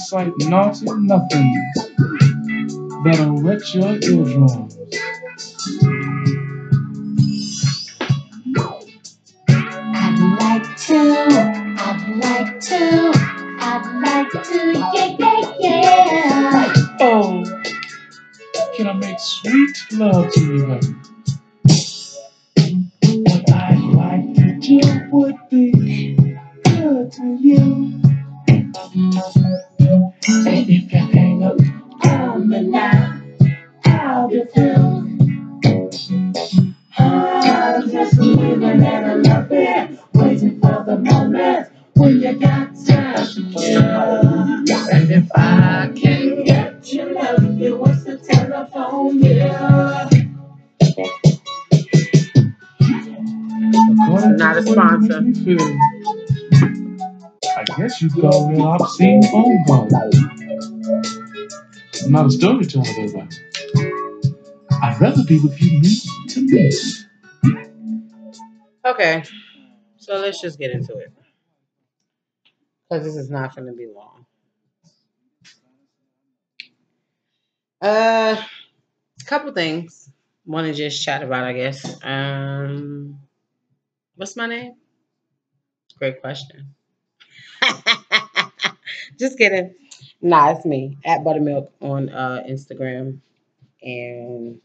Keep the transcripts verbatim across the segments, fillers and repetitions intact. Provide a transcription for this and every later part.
just like naughty nothings that'll wet your eardrums. I'd like to, I'd like to, I'd like to, yeah, yeah, yeah. Oh, can I make sweet love to you, baby? What I'd like to do would be good to you. And if you hang up all the night, I'll be through. I'm just leaving and a little bit, waiting for the moment when you got time to kill. And if I can get you, love you, what's the telephone bill? Not a sponsor. I guess you call me an obscene phone call. I'm not a storyteller, though. I'd rather be with you than to me. Okay, so let's just get into it, because this is not going to be long. Uh, a couple things want to just chat about, I guess. Um, what's my name? Great question. Just kidding. Nah, it's me at Buttermilk on uh, Instagram, and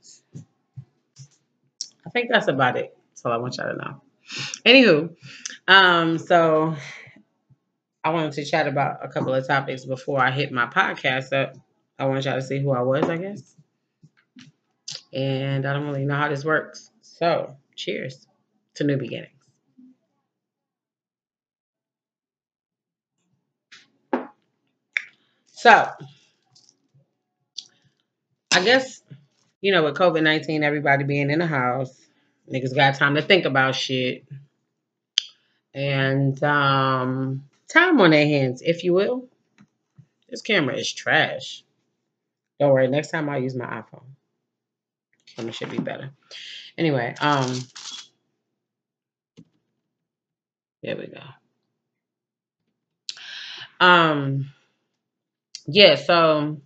I think that's about it. That's all I want y'all to know. Anywho, um, so I wanted to chat about a couple of topics before I hit my podcast up. I want y'all to see who I was, I guess. And I don't really know how this works. So, cheers to new beginnings. So, I guess, you know, with COVID nineteen, everybody being in the house, niggas got time to think about shit. And um, time on their hands, if you will. This camera is trash. Don't worry, next time I'll use my iPhone. Camera should be better. Anyway, um, there we go. Um, yeah, so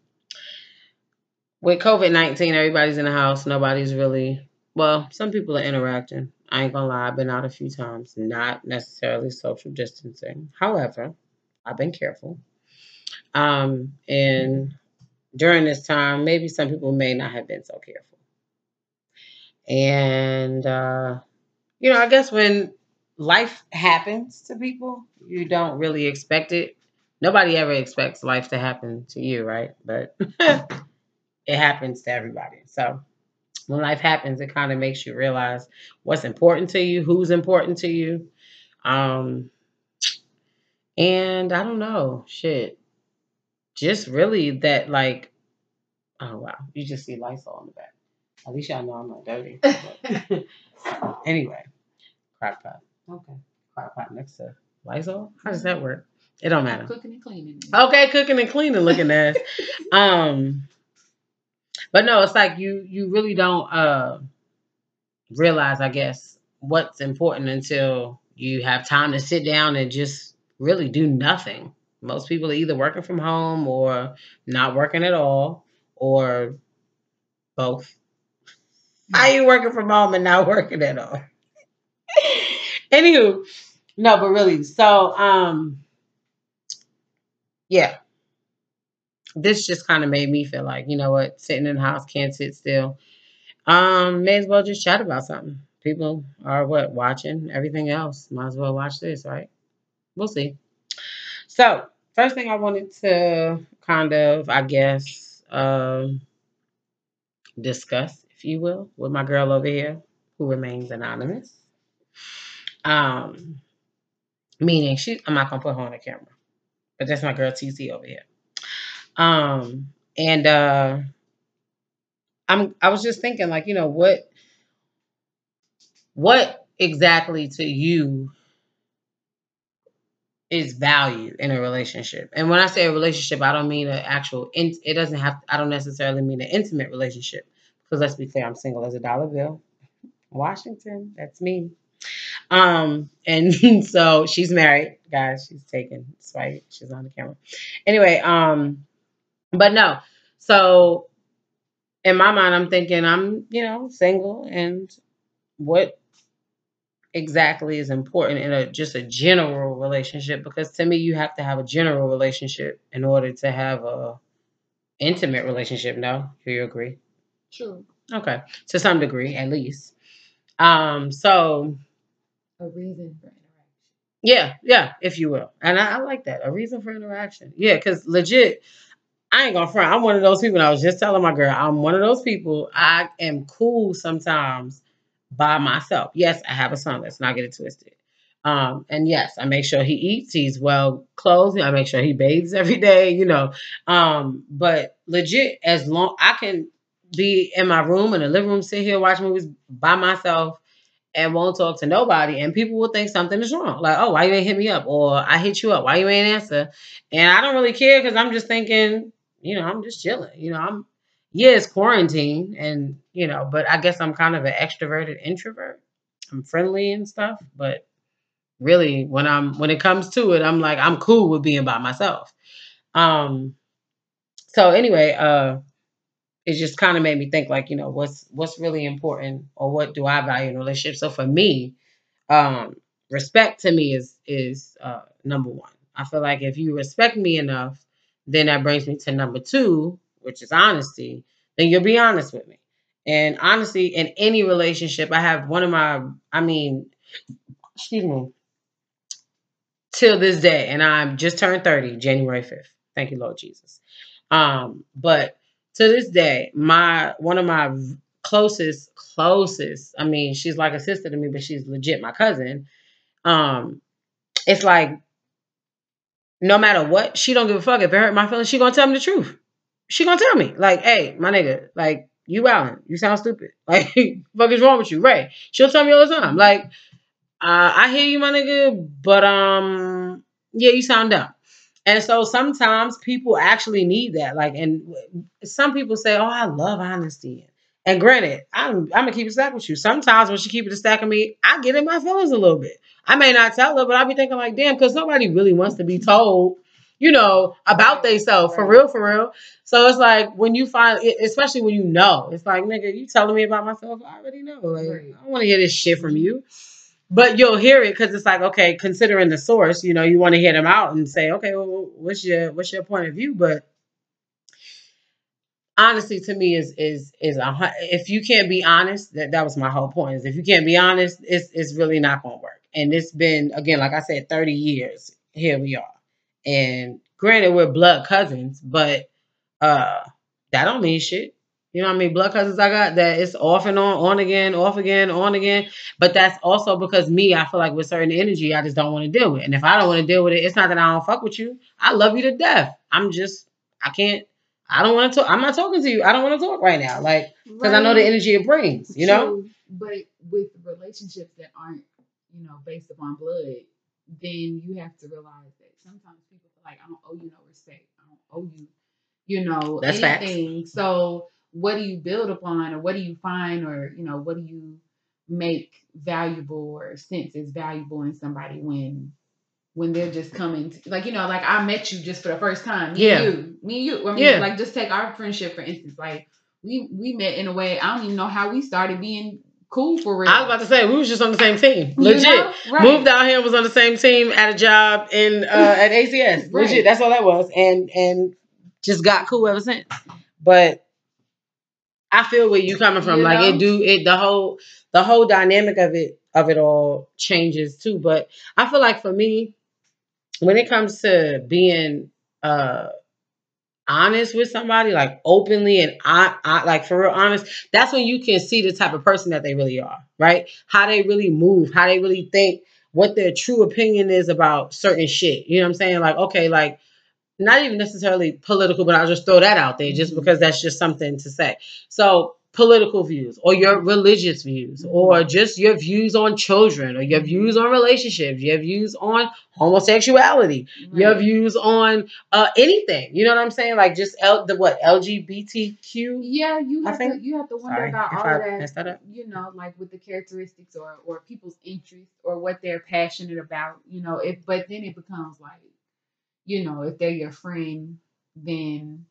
with COVID nineteen, everybody's in the house. Nobody's really... Well, some people are interacting. I ain't gonna lie, I've been out a few times, not necessarily social distancing. However, I've been careful. Um, and during this time, maybe some people may not have been so careful. And, uh, you know, I guess when life happens to people, you don't really expect it. Nobody ever expects life to happen to you, right? But it happens to everybody. So, when life happens, it kind of makes you realize what's important to you, who's important to you. Um, and I don't know, shit. Just really that, like, oh, wow. You just see Lysol on the back. At least y'all know I'm not dirty. Anyway, crock pot. Okay. Crock pot next to Lysol? How does that work? It don't matter. Cooking and cleaning. Okay, cooking and cleaning looking ass. Um... But no, it's like you you really don't uh, realize, I guess, what's important until you have time to sit down and just really do nothing. Most people are either working from home or not working at all or both. How are you working from home and not working at all? Anywho, no, but really. So, um, yeah. This just kind of made me feel like, you know what, sitting in the house, can't sit still. Um, may as well just chat about something. People are, what, watching everything else. Might as well watch this, right? We'll see. So, first thing I wanted to kind of, I guess, um, discuss, if you will, with my girl over here, who remains anonymous. Um, meaning, she, I'm not going to put her on the camera. But that's my girl T C over here. Um, and, uh, I'm, I was just thinking, like, you know, what, what exactly to you is value in a relationship? And when I say a relationship, I don't mean an actual, in, it doesn't have, I don't necessarily mean an intimate relationship, because let's be clear, I'm single as a dollar bill. Washington, that's me. Um, and so she's married, guys. She's taken. That's why she's on the camera. Anyway, um, but no. So in my mind, I'm thinking I'm, you know, single, and what exactly is important in a just a general relationship? Because to me, you have to have a general relationship in order to have a intimate relationship. No, do you agree? True. Okay, to some degree, at least. Um, so a reason for interaction. Yeah, yeah, if you will, and I, I like that. A reason for interaction. Yeah, because legit, I ain't gonna front. I'm one of those people. And I was just telling my girl, I'm one of those people. I am cool sometimes by myself. Yes, I have a son. Let's not get it twisted. Um, and yes, I make sure he eats. He's well clothed. I make sure he bathes every day. You know. Um, but legit, as long I can be in my room, in the living room, sit here, watch movies by myself, and won't talk to nobody, and people will think something is wrong. Like, oh, why you ain't hit me up? Or I hit you up. Why you ain't answer? And I don't really care because I'm just thinking, you know, I'm just chilling. You know, I'm, yeah, it's quarantine, and, you know, but I guess I'm kind of an extroverted introvert. I'm friendly and stuff, but really when I'm, when it comes to it, I'm like, I'm cool with being by myself. Um, so anyway, uh, it just kind of made me think, like, you know, what's what's really important, or what do I value in a relationship? So for me, um, respect to me is is uh, number one. I feel like if you respect me enough, then that brings me to number two, which is honesty. Then you'll be honest with me. And honestly, in any relationship, I have one of my, I mean, excuse me, till this day, and I'm just turned thirty, January fifth. Thank you, Lord Jesus. Um, but to this day, my one of my closest, closest, I mean, she's like a sister to me, but she's legit my cousin. Um, it's like, no matter what, she don't give a fuck. If it hurt my feelings, she gonna tell me the truth. She gonna tell me, like, hey, my nigga, like, you wildin'. You sound stupid. Like, fuck is wrong with you? Right. She'll tell me all the time. Like, uh, I hear you, my nigga, but, um, yeah, you sound dumb. And so sometimes people actually need that. Like, and some people say, oh, I love honesty. And granted, I'm, I'm going to keep it stack with you. Sometimes when she keep it a stack of me, I get in my feelings a little bit. I may not tell her, but I'll be thinking like, damn, because nobody really wants to be told, you know, about themselves. For real, for real. So it's like when you find, especially when you know, it's like, nigga, you telling me about myself? I already know. Like, I don't want to hear this shit from you. But you'll hear it because it's like, okay, considering the source, you know, you want to hear them out and say, okay, well, what's your what's your point of view? But honesty to me is is is a, if you can't be honest, that, that was my whole point. Is if you can't be honest, it's it's really not gonna work. And it's been, again, like I said, thirty years. Here we are. And granted, we're blood cousins, but uh, that don't mean shit. You know what I mean? Blood cousins I got that it's off and on, on again, off again, on again. But that's also because me, I feel like with certain energy, I just don't want to deal with it. And if I don't want to deal with it, it's not that I don't fuck with you. I love you to death. I'm just, I can't, I don't want to talk. I'm not talking to you. I don't want to talk right now. Like, because right. I know the energy it brings, you True. Know? But with relationships that aren't, you know, based upon blood, then you have to realize that sometimes people are like, I don't owe you no respect. I don't owe you, you know, that's anything. Facts. So what do you build upon, or what do you find, or, you know, what do you make valuable or sense is valuable in somebody when, when they're just coming to, like, you know, like I met you just for the first time. Me yeah. You, me, you, I mean, yeah. Like just take our friendship, for instance, like we, we met in a way, I don't even know how we started being cool for real. I was about to say, we was just on the same team. Legit. You know? Right. Moved out here, was on the same team at a job in, uh, at A C S. Right. Legit. That's all that was. And, and just got cool ever since. But I feel where you coming from. You like know? it do it the whole the whole dynamic of it of it all changes too. But I feel like for me, when it comes to being uh honest with somebody, like openly and I, I like for real honest, that's when you can see the type of person that they really are, right? How they really move, how they really think, what their true opinion is about certain shit. You know what I'm saying? Like, okay, like not even necessarily political, but I'll just throw that out there just because that's just something to say. So political views or your religious views or just your views on children or your views on relationships, your views on homosexuality, right. your views on uh, anything. You know what I'm saying? Like just L the what L G B T Q. Yeah, you have to you have to wonder Sorry, about all I that, that you know, like with the characteristics or or people's interests or what they're passionate about, you know, it but then it becomes like, you know, if they're your friend, then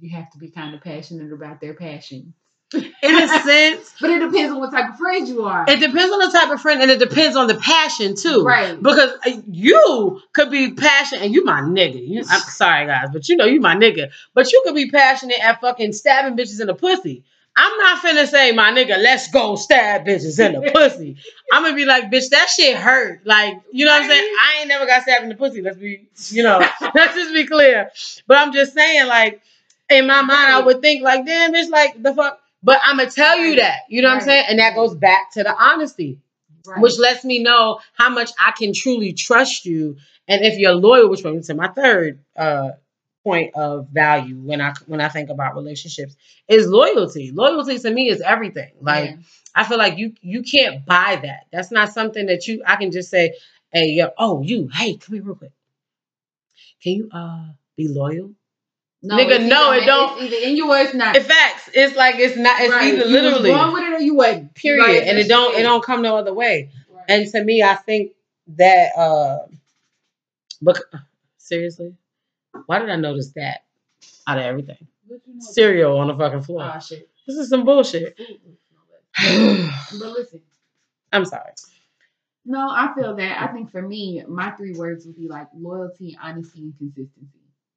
you have to be kind of passionate about their passion. In a sense. But it depends on what type of friend you are. It depends on the type of friend, and it depends on the passion too. Right. Because you could be passionate, and you my nigga. You, I'm sorry, guys, but you know you my nigga. But you could be passionate at fucking stabbing bitches in the pussy. I'm not finna say, my nigga, let's go stab bitches in the pussy. I'm gonna be like, bitch, that shit hurt. Like, you know what I'm saying? I ain't never got stabbed in the pussy. Let's be, you know, let's just be clear. But I'm just saying, like, in my mind, right. I would think, like, damn, bitch, like, the fuck. But I'm going to tell you that. You know right. what I'm saying? And that goes back to the honesty, right. which lets me know how much I can truly trust you. And if you're loyal, which brings me to my third uh, point of value when I when I think about relationships, is loyalty. Loyalty to me is everything. Like, yeah. I feel like you you can't buy that. That's not something that you, I can just say, hey, yo, oh, you, hey, come here real quick. Can you uh be loyal? No, nigga, no, it don't. It's either in you or it's not. In fact, it's like it's not. It's right. either you literally. You was born with it or you wasn't. Period. Right. And it don't. It don't come no other way. Right. And to me, I think that. Uh, but seriously, why did I notice that out of everything? You know, cereal on the fucking floor. Oh, shit. This is some bullshit. But listen, I'm sorry. No, I feel that. I think for me, my three words would be like loyalty, honesty, and consistency.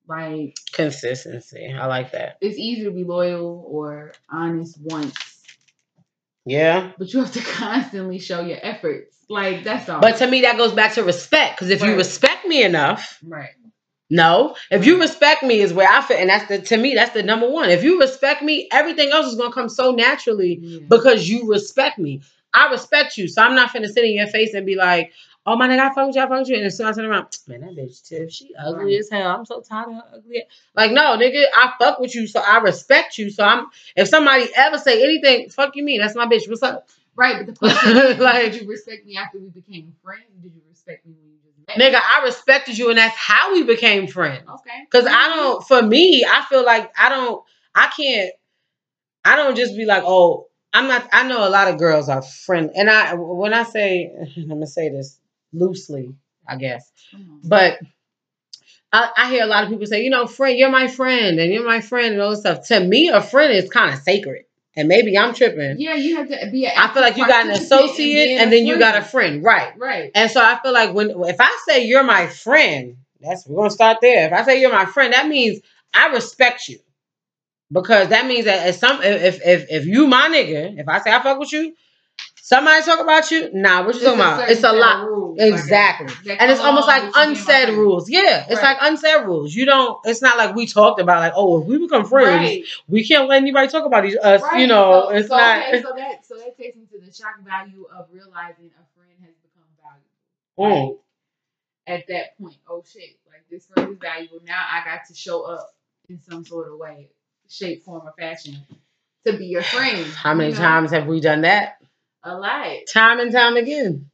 Like consistency. I like that. It's easy to be loyal or honest once. Yeah. But you have to constantly show your efforts. Like, that's all. But to me, that goes back to respect. Because if right. you respect me enough. Right. No. If right. you respect me is where I fit. And that's the, to me, that's the number one. If you respect me, everything else is going to come so naturally yeah. because you respect me. I respect you. So I'm not finna sit in your face and be like, oh my nigga, I fuck with you, I fuck with you. And as soon as I turn around, man, that bitch Tiff, she ugly right. as hell. I'm so tired of her ugly. Like, no, nigga, I fuck with you, so I respect you. So I'm if somebody ever say anything, fuck you mean, that's my bitch. What's up? Right, but the question is, like, did you respect me after we became friends? Did you respect me when you just met? Nigga, I respected you, and that's how we became friends. Okay. Because I don't, for me, I feel like I don't, I can't, I don't just be like, oh, I'm not, I know a lot of girls are friendly. And I when I say, I'm gonna say this. Loosely, I guess. Mm-hmm. But I, I hear a lot of people say, you know, friend, you're my friend and you're my friend and all this stuff. To me, a friend is kind of sacred. And maybe I'm tripping. Yeah, you have to be an I feel like you got an associate and, and then you got a friend. Right. Right. And so I feel like when if I say you're my friend, that's we're gonna start there. If I say you're my friend, that means I respect you. Because that means that if some if if if you my nigga, if I say I fuck with you. Somebody talk about you? Nah, what you talking about? It's a lot. Rules, exactly. Like, and it's almost like unsaid rules. Yeah, it's right. like unsaid rules. You don't, it's not like we talked about like, oh, if we become friends, right. we can't let anybody talk about each, us. Right. You know, so, it's so, not. Okay, so, that, so that takes me to the shock value of realizing a friend has become valuable. Right? Mm. At that point, oh shit, like this friend is valuable. Now I got to show up in some sort of way, shape, form, or fashion to be your friend. How many you know? times have we done that? A lot. Time and time again.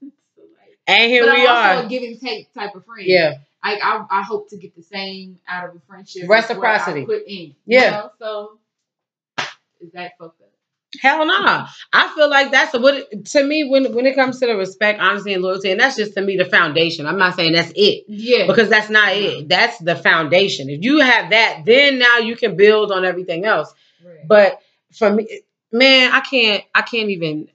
And here but we I'm also are. A give and take type of friend. Yeah. I, I I hope to get the same out of a friendship. Reciprocity. Put in. Yeah. You know? So is that fucked up? Hell no. Nah. I feel like that's what it, to me when when it comes to the respect, honesty, and loyalty, and that's just to me the foundation. I'm not saying that's it. Yeah. Because that's not yeah. it. That's the foundation. If you have that, then now you can build on everything else. Right. But for me, man, I can't I can't even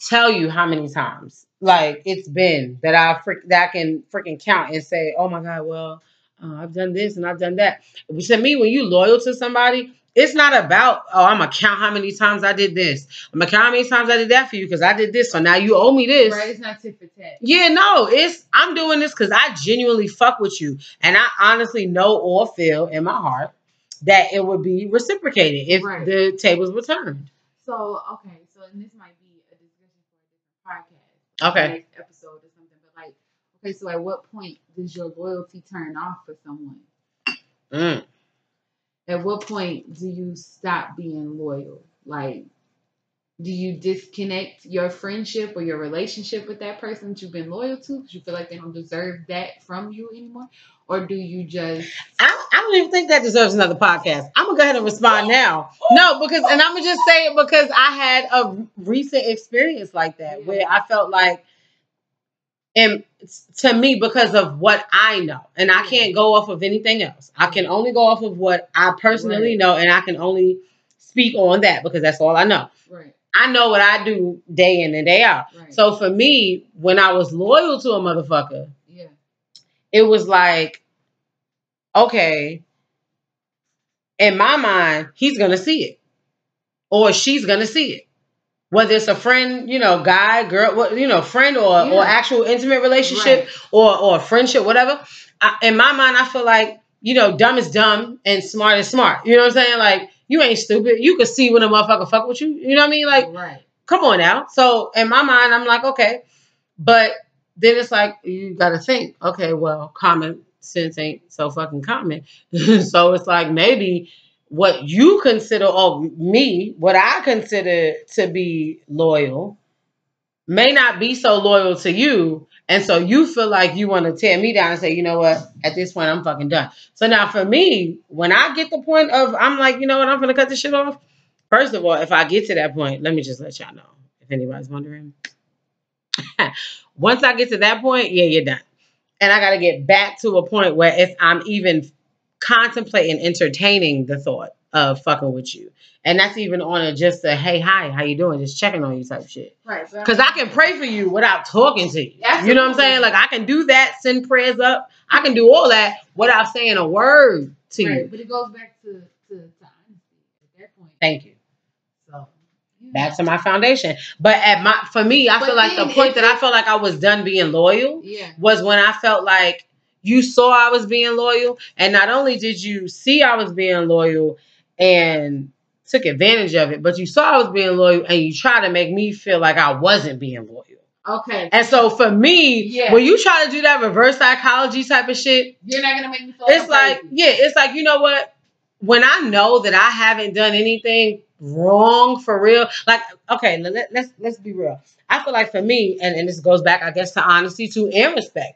tell you how many times like it's been that I freak that I can freaking count and say, oh my God, well, uh, I've done this and I've done that. To me, when you loyal to somebody, it's not about, oh, I'm gonna count how many times I did this. I'm gonna count how many times I did that for you because I did this, so now you owe me this. Right? It's not tit for tat. Yeah, no, it's I'm doing this because I genuinely fuck with you, and I honestly know or feel in my heart that it would be reciprocated if right. the tables were turned. So okay, so in this might be. Podcast, okay. Next episode or something, but like, okay, so at what point does your loyalty turn off for someone? Mm. At what point do you stop being loyal? Like, do you disconnect your friendship or your relationship with that person that you've been loyal to because you feel like they don't deserve that from you anymore? Or do you just... I, I don't even think that deserves another podcast. I'm going to go ahead and respond now. No, because... And I'm going to just say it because I had a recent experience like that, yeah, where I felt like... And to me, because of what I know, and I can't go off of anything else. I can only go off of what I personally right. know, and I can only speak on that because that's all I know. Right. I know what I do day in and day out. Right. So for me, when I was loyal to a motherfucker, yeah, it was like, okay, in my mind, he's going to see it or she's going to see it. Whether it's a friend, you know, guy, girl, you know, friend or, yeah. or actual intimate relationship right. or, or friendship, whatever. I, in my mind, I feel like, you know, dumb is dumb and smart is smart. You know what I'm saying? Like, you ain't stupid. You could see when a motherfucker fuck with you. You know what I mean? Like, right. come on now. So in my mind, I'm like, okay. But then it's like, you got to think, okay, well, common sense ain't so fucking common. So it's like, maybe... what you consider, or me, what I consider to be loyal, may not be so loyal to you. And so you feel like you want to tear me down and say, you know what, at this point, I'm fucking done. So now for me, when I get the point of, I'm like, you know what, I'm going to cut this shit off. First of all, if I get to that point, let me just let y'all know, if anybody's wondering. Once I get to that point, yeah, you're done. And I got to get back to a point where if I'm even contemplating entertaining the thought of fucking with you, and that's even on a just a hey, hi, how you doing, just checking on you type shit, right? Because I can pray for you without talking to you. Absolutely. You know what I'm saying? Like, I can do that, send prayers up, I can do all that without saying a word to right. you. But it goes back to to, to at that point. Thank you. So yeah. back to my foundation. But at my for me, I but feel like the point that I felt like I was done being loyal yeah. was when I felt like. You saw I was being loyal, and not only did you see I was being loyal and took advantage of it, but you saw I was being loyal and you try to make me feel like I wasn't being loyal. Okay. And so for me, yeah. when you try to do that reverse psychology type of shit, you're not gonna make me feel it's like, crazy. Yeah, it's like, you know what? When I know that I haven't done anything wrong for real, like, okay, let, let's let's be real. I feel like for me, and, and this goes back, I guess, to honesty too and respect.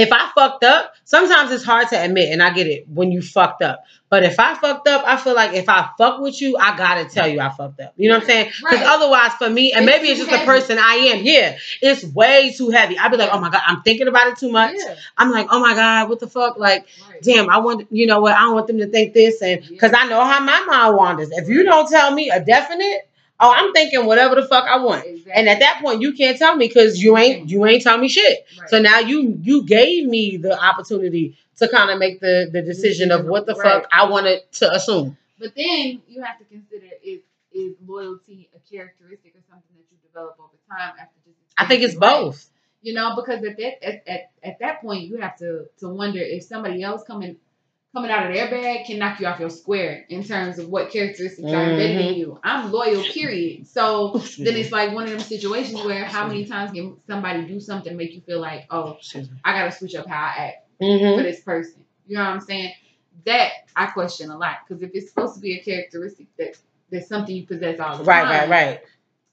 If I fucked up, sometimes it's hard to admit, and I get it when you fucked up. But if I fucked up, I feel like if I fuck with you, I got to tell you I fucked up. You know what I'm saying? Because right. otherwise for me, and it's maybe it's just heavy. The person I am. Yeah, it's way too heavy. I'd be like, oh my God, I'm thinking about it too much. Yeah. I'm like, oh my God, what the fuck? Like, right. damn, I want, you know what? I don't want them to think this. And because yeah. I know how my mind wanders. If you don't tell me a definite, oh, I'm thinking whatever the fuck I want. Exactly. And at that point, you can't tell me because you ain't you ain't tell me shit. Right. So now you you gave me the opportunity to kind of make the, the decision of what the right. fuck I wanted to assume. But then you have to consider is is loyalty a characteristic or something that you develop over time after just I think it's right? both. You know, because at that at, at, at that point you have to, to wonder if somebody else coming Coming out of their bag can knock you off your square in terms of what characteristics mm-hmm. are embedded in you. I'm loyal, period. So then it's like one of them situations where how many times can somebody do something make you feel like, oh, I got to switch up how I act mm-hmm. for this person. You know what I'm saying? That I question a lot because if it's supposed to be a characteristic that that's something you possess all the right, time, right, right.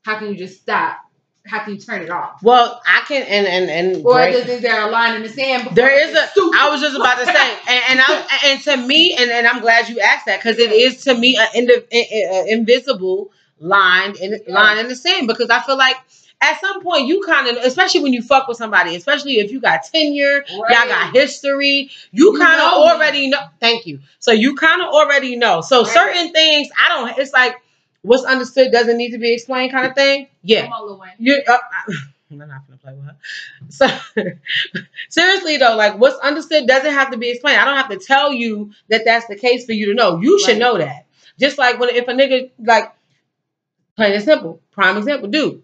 how can you just stop? How can you turn it off? Well, I can, and and and. Or does, is there a line in the sand? There is a. Stupid? I was just about to say, and and, I, and to me, and, and I'm glad you asked that because it is to me an in, in, invisible line in yeah. line in the sand because I feel like at some point you kind of, especially when you fuck with somebody, especially if you got tenure, right. y'all got history, you, you kind of already know. Thank you. So you kind of already know. So right. certain things, I don't. It's like. What's understood doesn't need to be explained kind of thing. Yeah. You're, uh, I, I'm not going to play with her. So, seriously, though, like what's understood doesn't have to be explained. I don't have to tell you that that's the case for you to know. You should right. know that. Just like when if a nigga, like, plain and simple, prime example, dude,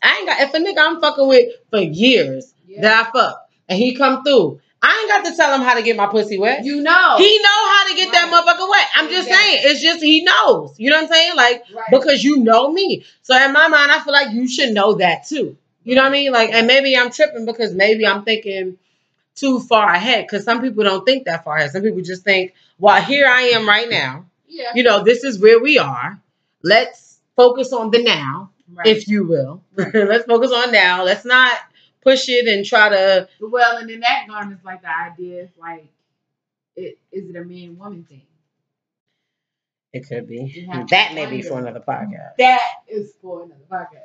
I ain't got, if a nigga I'm fucking with for years yeah. that I fuck and he come through, I ain't got to tell him how to get my pussy wet. You know. He know how to get right. that motherfucker wet. I'm just exactly. saying. It's just he knows. You know what I'm saying? Like, right. because you know me. So in my mind, I feel like you should know that too. You know what I mean? Like, and maybe I'm tripping because maybe I'm thinking too far ahead, because some people don't think that far ahead. Some people just think, well, here I am right now. Yeah. You know, this is where we are. Let's focus on the now, right. if you will. Right. Let's focus on now. Let's not push it and try to. Well, and in that garment's like the idea, like, it, is it a man woman thing? It could be. That may be for another podcast. That is for another podcast.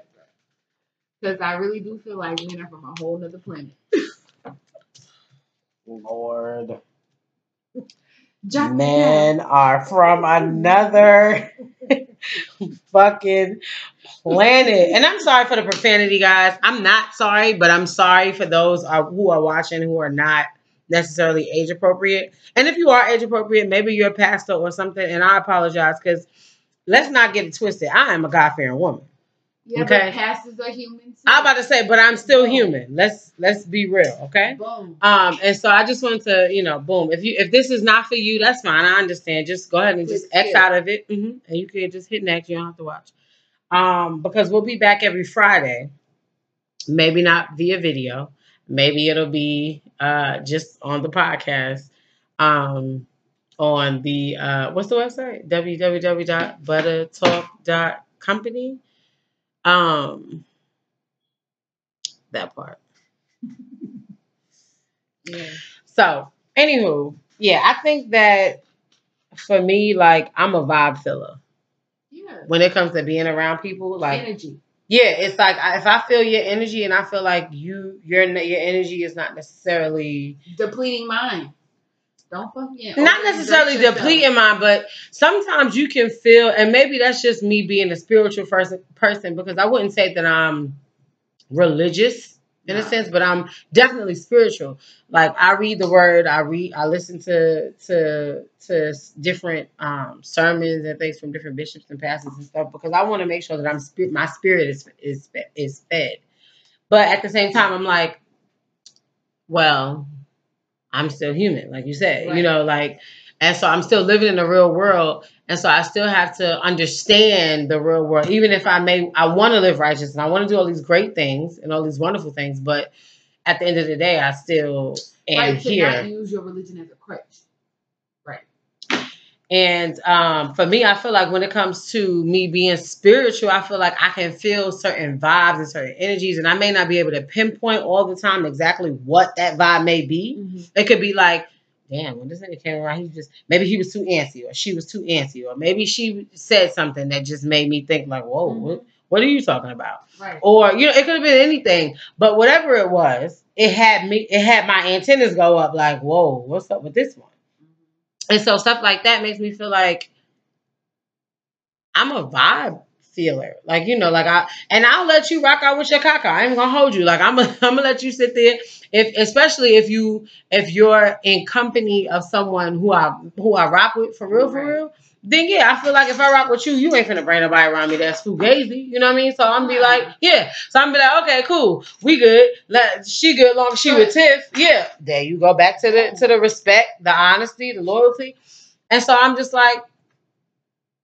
Because I really do feel like men are from a whole other planet. Lord. Just men that. Are from another fucking planet. And I'm sorry for the profanity, guys. I'm not sorry, but I'm sorry for those uh, who are watching who are not necessarily age appropriate. And if you are age appropriate, maybe you're a pastor or something, and I apologize, because let's not get it twisted. I am a God-fearing woman. Yeah, okay? But pastors are human too. I'm about to say, but I'm still boom. human. Let's let's be real, okay? Boom. Um, and so I just wanted to, you know, boom. If you if this is not for you, that's fine. I understand. Just go ahead and just X out of it, mm-hmm. and you can just hit next. You don't have to watch, um, because we'll be back every Friday. Maybe not via video. Maybe it'll be uh, just on the podcast. Um, on the uh, what's the website? w w w dot butter talk dot company. Um, that part. yeah. So, anywho, yeah, I think that for me, like, I'm a vibe filler. Yeah. When it comes to being around people, like energy. Yeah, it's like if I feel your energy, and I feel like you, your your energy is not necessarily depleting mine. Don't fuck me. Not necessarily depleting mine, but sometimes you can feel, and maybe that's just me being a spiritual person, person because I wouldn't say that I'm religious in no. a sense, but I'm definitely spiritual. Like I read the word, I read, I listen to to to different um, sermons and things from different bishops and pastors and stuff, because I want to make sure that I'm my spirit is is is fed. But at the same time, I'm like, well, I'm still human, like you said, right. you know, like, and so I'm still living in the real world. And so I still have to understand the real world, even if I may, I want to live righteous and I want to do all these great things and all these wonderful things. But at the end of the day, I still am right, here. You cannot use your religion as a crutch. Right. And um, for me, I feel like when it comes to me being spiritual, I feel like I can feel certain vibes and certain energies, and I may not be able to pinpoint all the time exactly what that vibe may be. Mm-hmm. It could be like, damn, when this nigga came around, he just, maybe he was too antsy, or she was too antsy, or maybe she said something that just made me think like, whoa, mm-hmm. what, what are you talking about? Right. Or, you know, it could have been anything, but whatever it was, it had me, it had my antennas go up like, whoa, what's up with this one? Mm-hmm. And so stuff like that makes me feel like I'm a vibe feeler. Like, you know, like I, and I'll let you rock out with your caca. I ain't gonna hold you. Like I'm, I'm gonna let you sit there. If, especially if you, if you're in company of someone who I, who I rock with for real, for real, then yeah, I feel like if I rock with you, you ain't finna bring nobody around me that's fugazi, you know what I mean? So I'm be like, yeah. So I'm be like, okay, cool, we good. Let, she good, long as she with Tiff. Yeah. There you go back to the, to the respect, the honesty, the loyalty. And so I'm just like,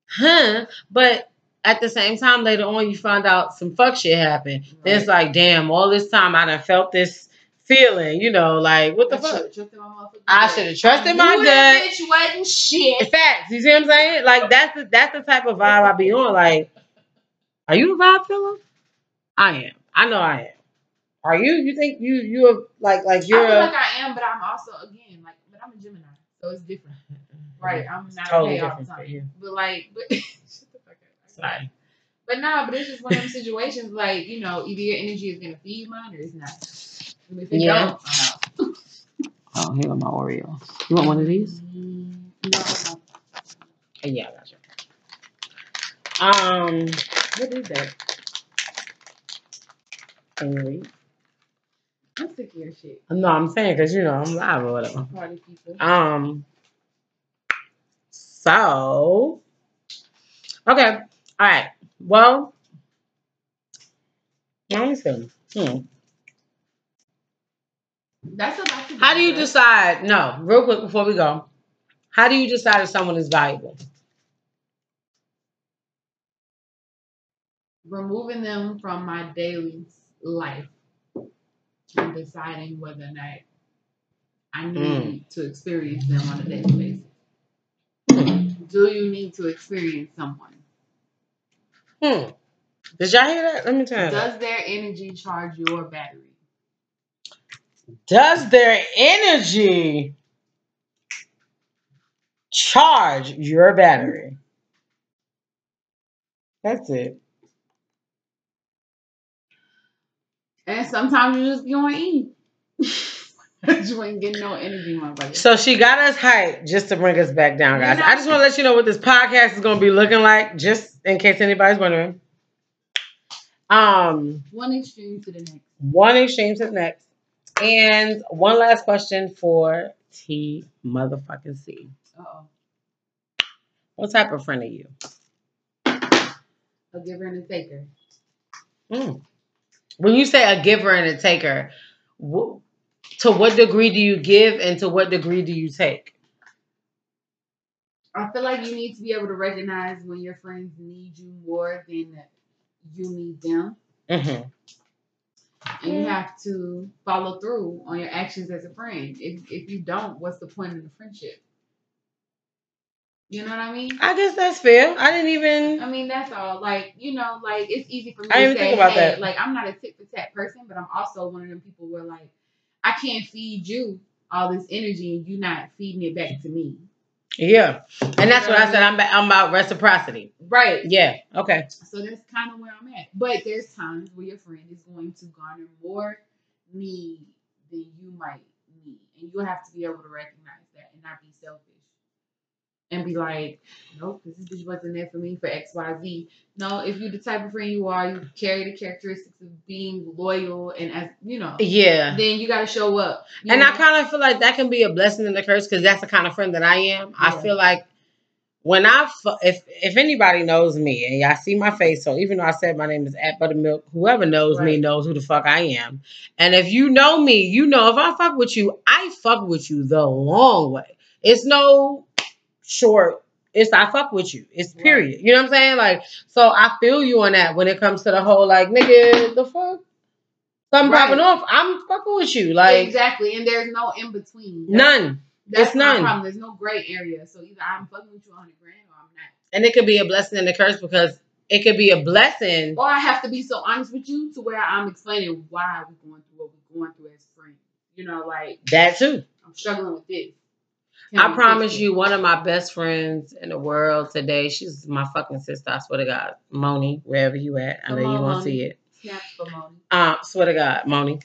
huh, but at the same time, later on, you find out some fuck shit happened. Right. Then it's like, damn, all this time I done felt this feeling, you know, like, what the I fuck? Should I should have trusted my gut. Bitch wasn't shit. Facts. You see what I'm saying? Like, that's the, that's the type of vibe I be on. Like, are you a vibe filler? I am. I know I am. Are you? You think you, you're like, like you're. I feel like I am, but I'm also, again, like, but I'm a Gemini. So it's different. Right. Yeah, I'm not totally all the time. But like, but. Sorry. But no, but it's just one of them situations like, you know, either your energy is going to feed mine or it's not. And if it yeah. don't, oh, here are my Oreo. You want one of these? Mm, no. Yeah, I got you. Um, what is that? Can you read? I'm sick of your shit. No, I'm saying because, you know, I'm live or whatever. Party people. Um, so, okay. All right. Well, let me see. Hmm. That's about to. How do you good. decide? No, real quick before we go. How do you decide if someone is valuable? Removing them from my daily life and deciding whether or not I need mm. to experience them on a daily basis. Do you need to experience someone? Hmm. Did y'all hear that? Let me tell you. Does their energy charge your battery? Does their energy charge your battery? That's it. And sometimes you just going in. You ain't getting no energy, my brother. So she got us hyped just to bring us back down, guys. I just want to let you know what this podcast is going to be looking like, just in case anybody's wondering. Um, one extreme to the next. One extreme to the next. And one last question for T motherfucking C. Uh-oh. What type of friend are you? A giver and a taker. Mm. When you say a giver and a taker, wh- to what degree do you give and to what degree do you take? I feel like you need to be able to recognize when your friends need you more than you need them. Mm-hmm. And you have to follow through on your actions as a friend. If if you don't, what's the point of the friendship? You know what I mean? I guess that's fair. I didn't even... I mean, that's all. Like, you know, like, it's easy for me I to didn't say, think about hey, that. Like, I'm not a tit-for-tat person, but I'm also one of them people where, like, I can't feed you all this energy and you're not feeding it back to me. Yeah. And you that's what I mean? said. I'm about, I'm about reciprocity. Right. Yeah. Okay. So that's kind of where I'm at. But there's times where your friend is going to garner more need than you might need. And you'll have to be able to recognize that and not be selfish. And be like, nope, this bitch wasn't there for me for X, Y, Z. No, if you're the type of friend you are, you carry the characteristics of being loyal and, as you know, yeah. Then you got to show up. And know? I kind of feel like that can be a blessing and a curse because that's the kind of friend that I am. Yeah. I feel like when I, if if anybody knows me and y'all see my face, so even though I said my name is at Buttermilk, whoever knows right. me knows who the fuck I am. And if you know me, you know if I fuck with you, I fuck with you the long way. It's no... short, it's I fuck with you. It's period. Right. You know what I'm saying? Like, so I feel you on that when it comes to the whole like, nigga, the fuck? Something right. popping off. I'm fucking with you. Like exactly. And there's no in between. That's, none. That's it's none. Problem. There's no gray area. So either I'm fucking with you on the grand or I'm not. And it could be a blessing and a curse because it could be a blessing. Or I have to be so honest with you to where I'm explaining why we're going through what we're going through as friends. You know, like that too. I'm struggling with this. I promise you, one of my best friends in the world today, she's my fucking sister, I swear to God. Moni, wherever you at. I know you won't see it. Yeah, for Moni. Uh, swear to God, Moni.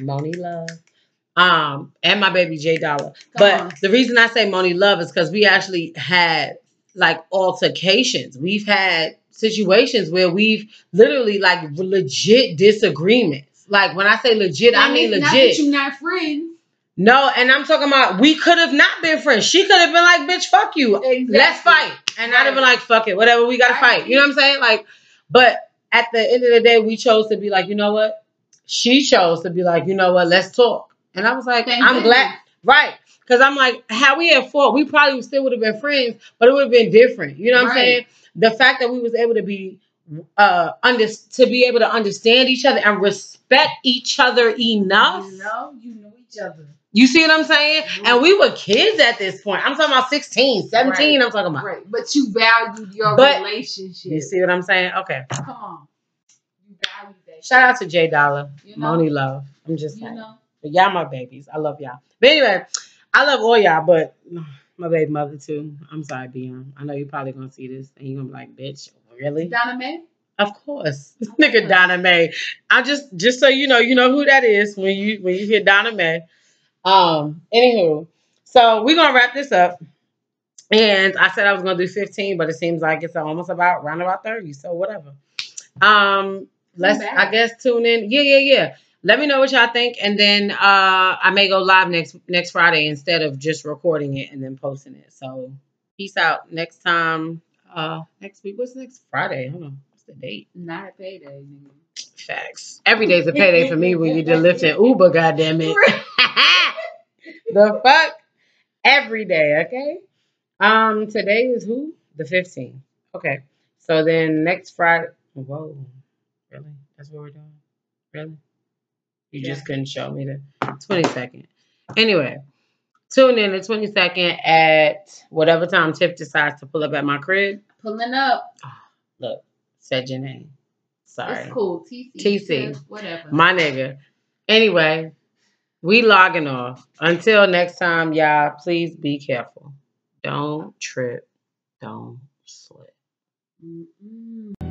Moni love. Um, and my baby J Dollar. But the reason I say Moni love is because we actually had like altercations. We've had situations where we've literally like legit disagreements. Like when I say legit, I mean legit. Not that you're not friends. No, and I'm talking about we could have not been friends. She could have been like, bitch, fuck you. Exactly. Let's fight. And right. I'd have been like, fuck it, whatever, we gotta right. fight. You know what I'm saying? Like, but at the end of the day, we chose to be like, you know what? She chose to be like, you know what, let's talk. And I was like, Thank I'm goodness. glad. Right. Because I'm like, had we had fought, we probably still would have been friends, but it would have been different. You know what right. I'm saying? The fact that we was able to be uh under to be able to understand each other and respect each other enough. You know, you know each other. You see what I'm saying? And we were kids at this point. I'm talking about sixteen, seventeen, right. I'm talking about. Right. But you valued your but, relationship. You see what I'm saying? Okay. Come on. You valued that. Shout out to J Dollar. You know? Moni love. I'm just you saying. Know? But y'all my babies. I love y'all. But anyway, I love all y'all, but my baby mother too. I'm sorry, Beyond. I know you're probably going to see this and you're going to be like, bitch, really? Donna May? Of course. This nigga Donna May. I just, just so you know, you know who that is when you, when you hear Donna May. Um, anywho, so we're gonna wrap this up. And I said I was gonna do fifteen, but it seems like it's almost about round about thirty, so whatever. Um, let's I guess tune in. Yeah, yeah, yeah. Let me know what y'all think, and then uh I may go live next next Friday instead of just recording it and then posting it. So peace out. Next time, uh next week. What's next Friday? Hold on, what's the date? Not a payday, nigga. Facts. Every day's a payday for me when you just lifting Uber, goddamn it. The fuck? Every day, okay? Um, today is who? The fifteenth. Okay. So then next Friday. Whoa. Really? That's what we're doing? Really? You yeah. just couldn't show me the twenty-second. Anyway, tune in the twenty-second at whatever time Tiff decides to pull up at my crib. Pulling up. Oh, look, said your name. Sorry. It's cool. T C. T C. Whatever. My nigga. Anyway, we logging off. Until next time, y'all, please be careful. Don't trip. Don't slip. Mm-mm.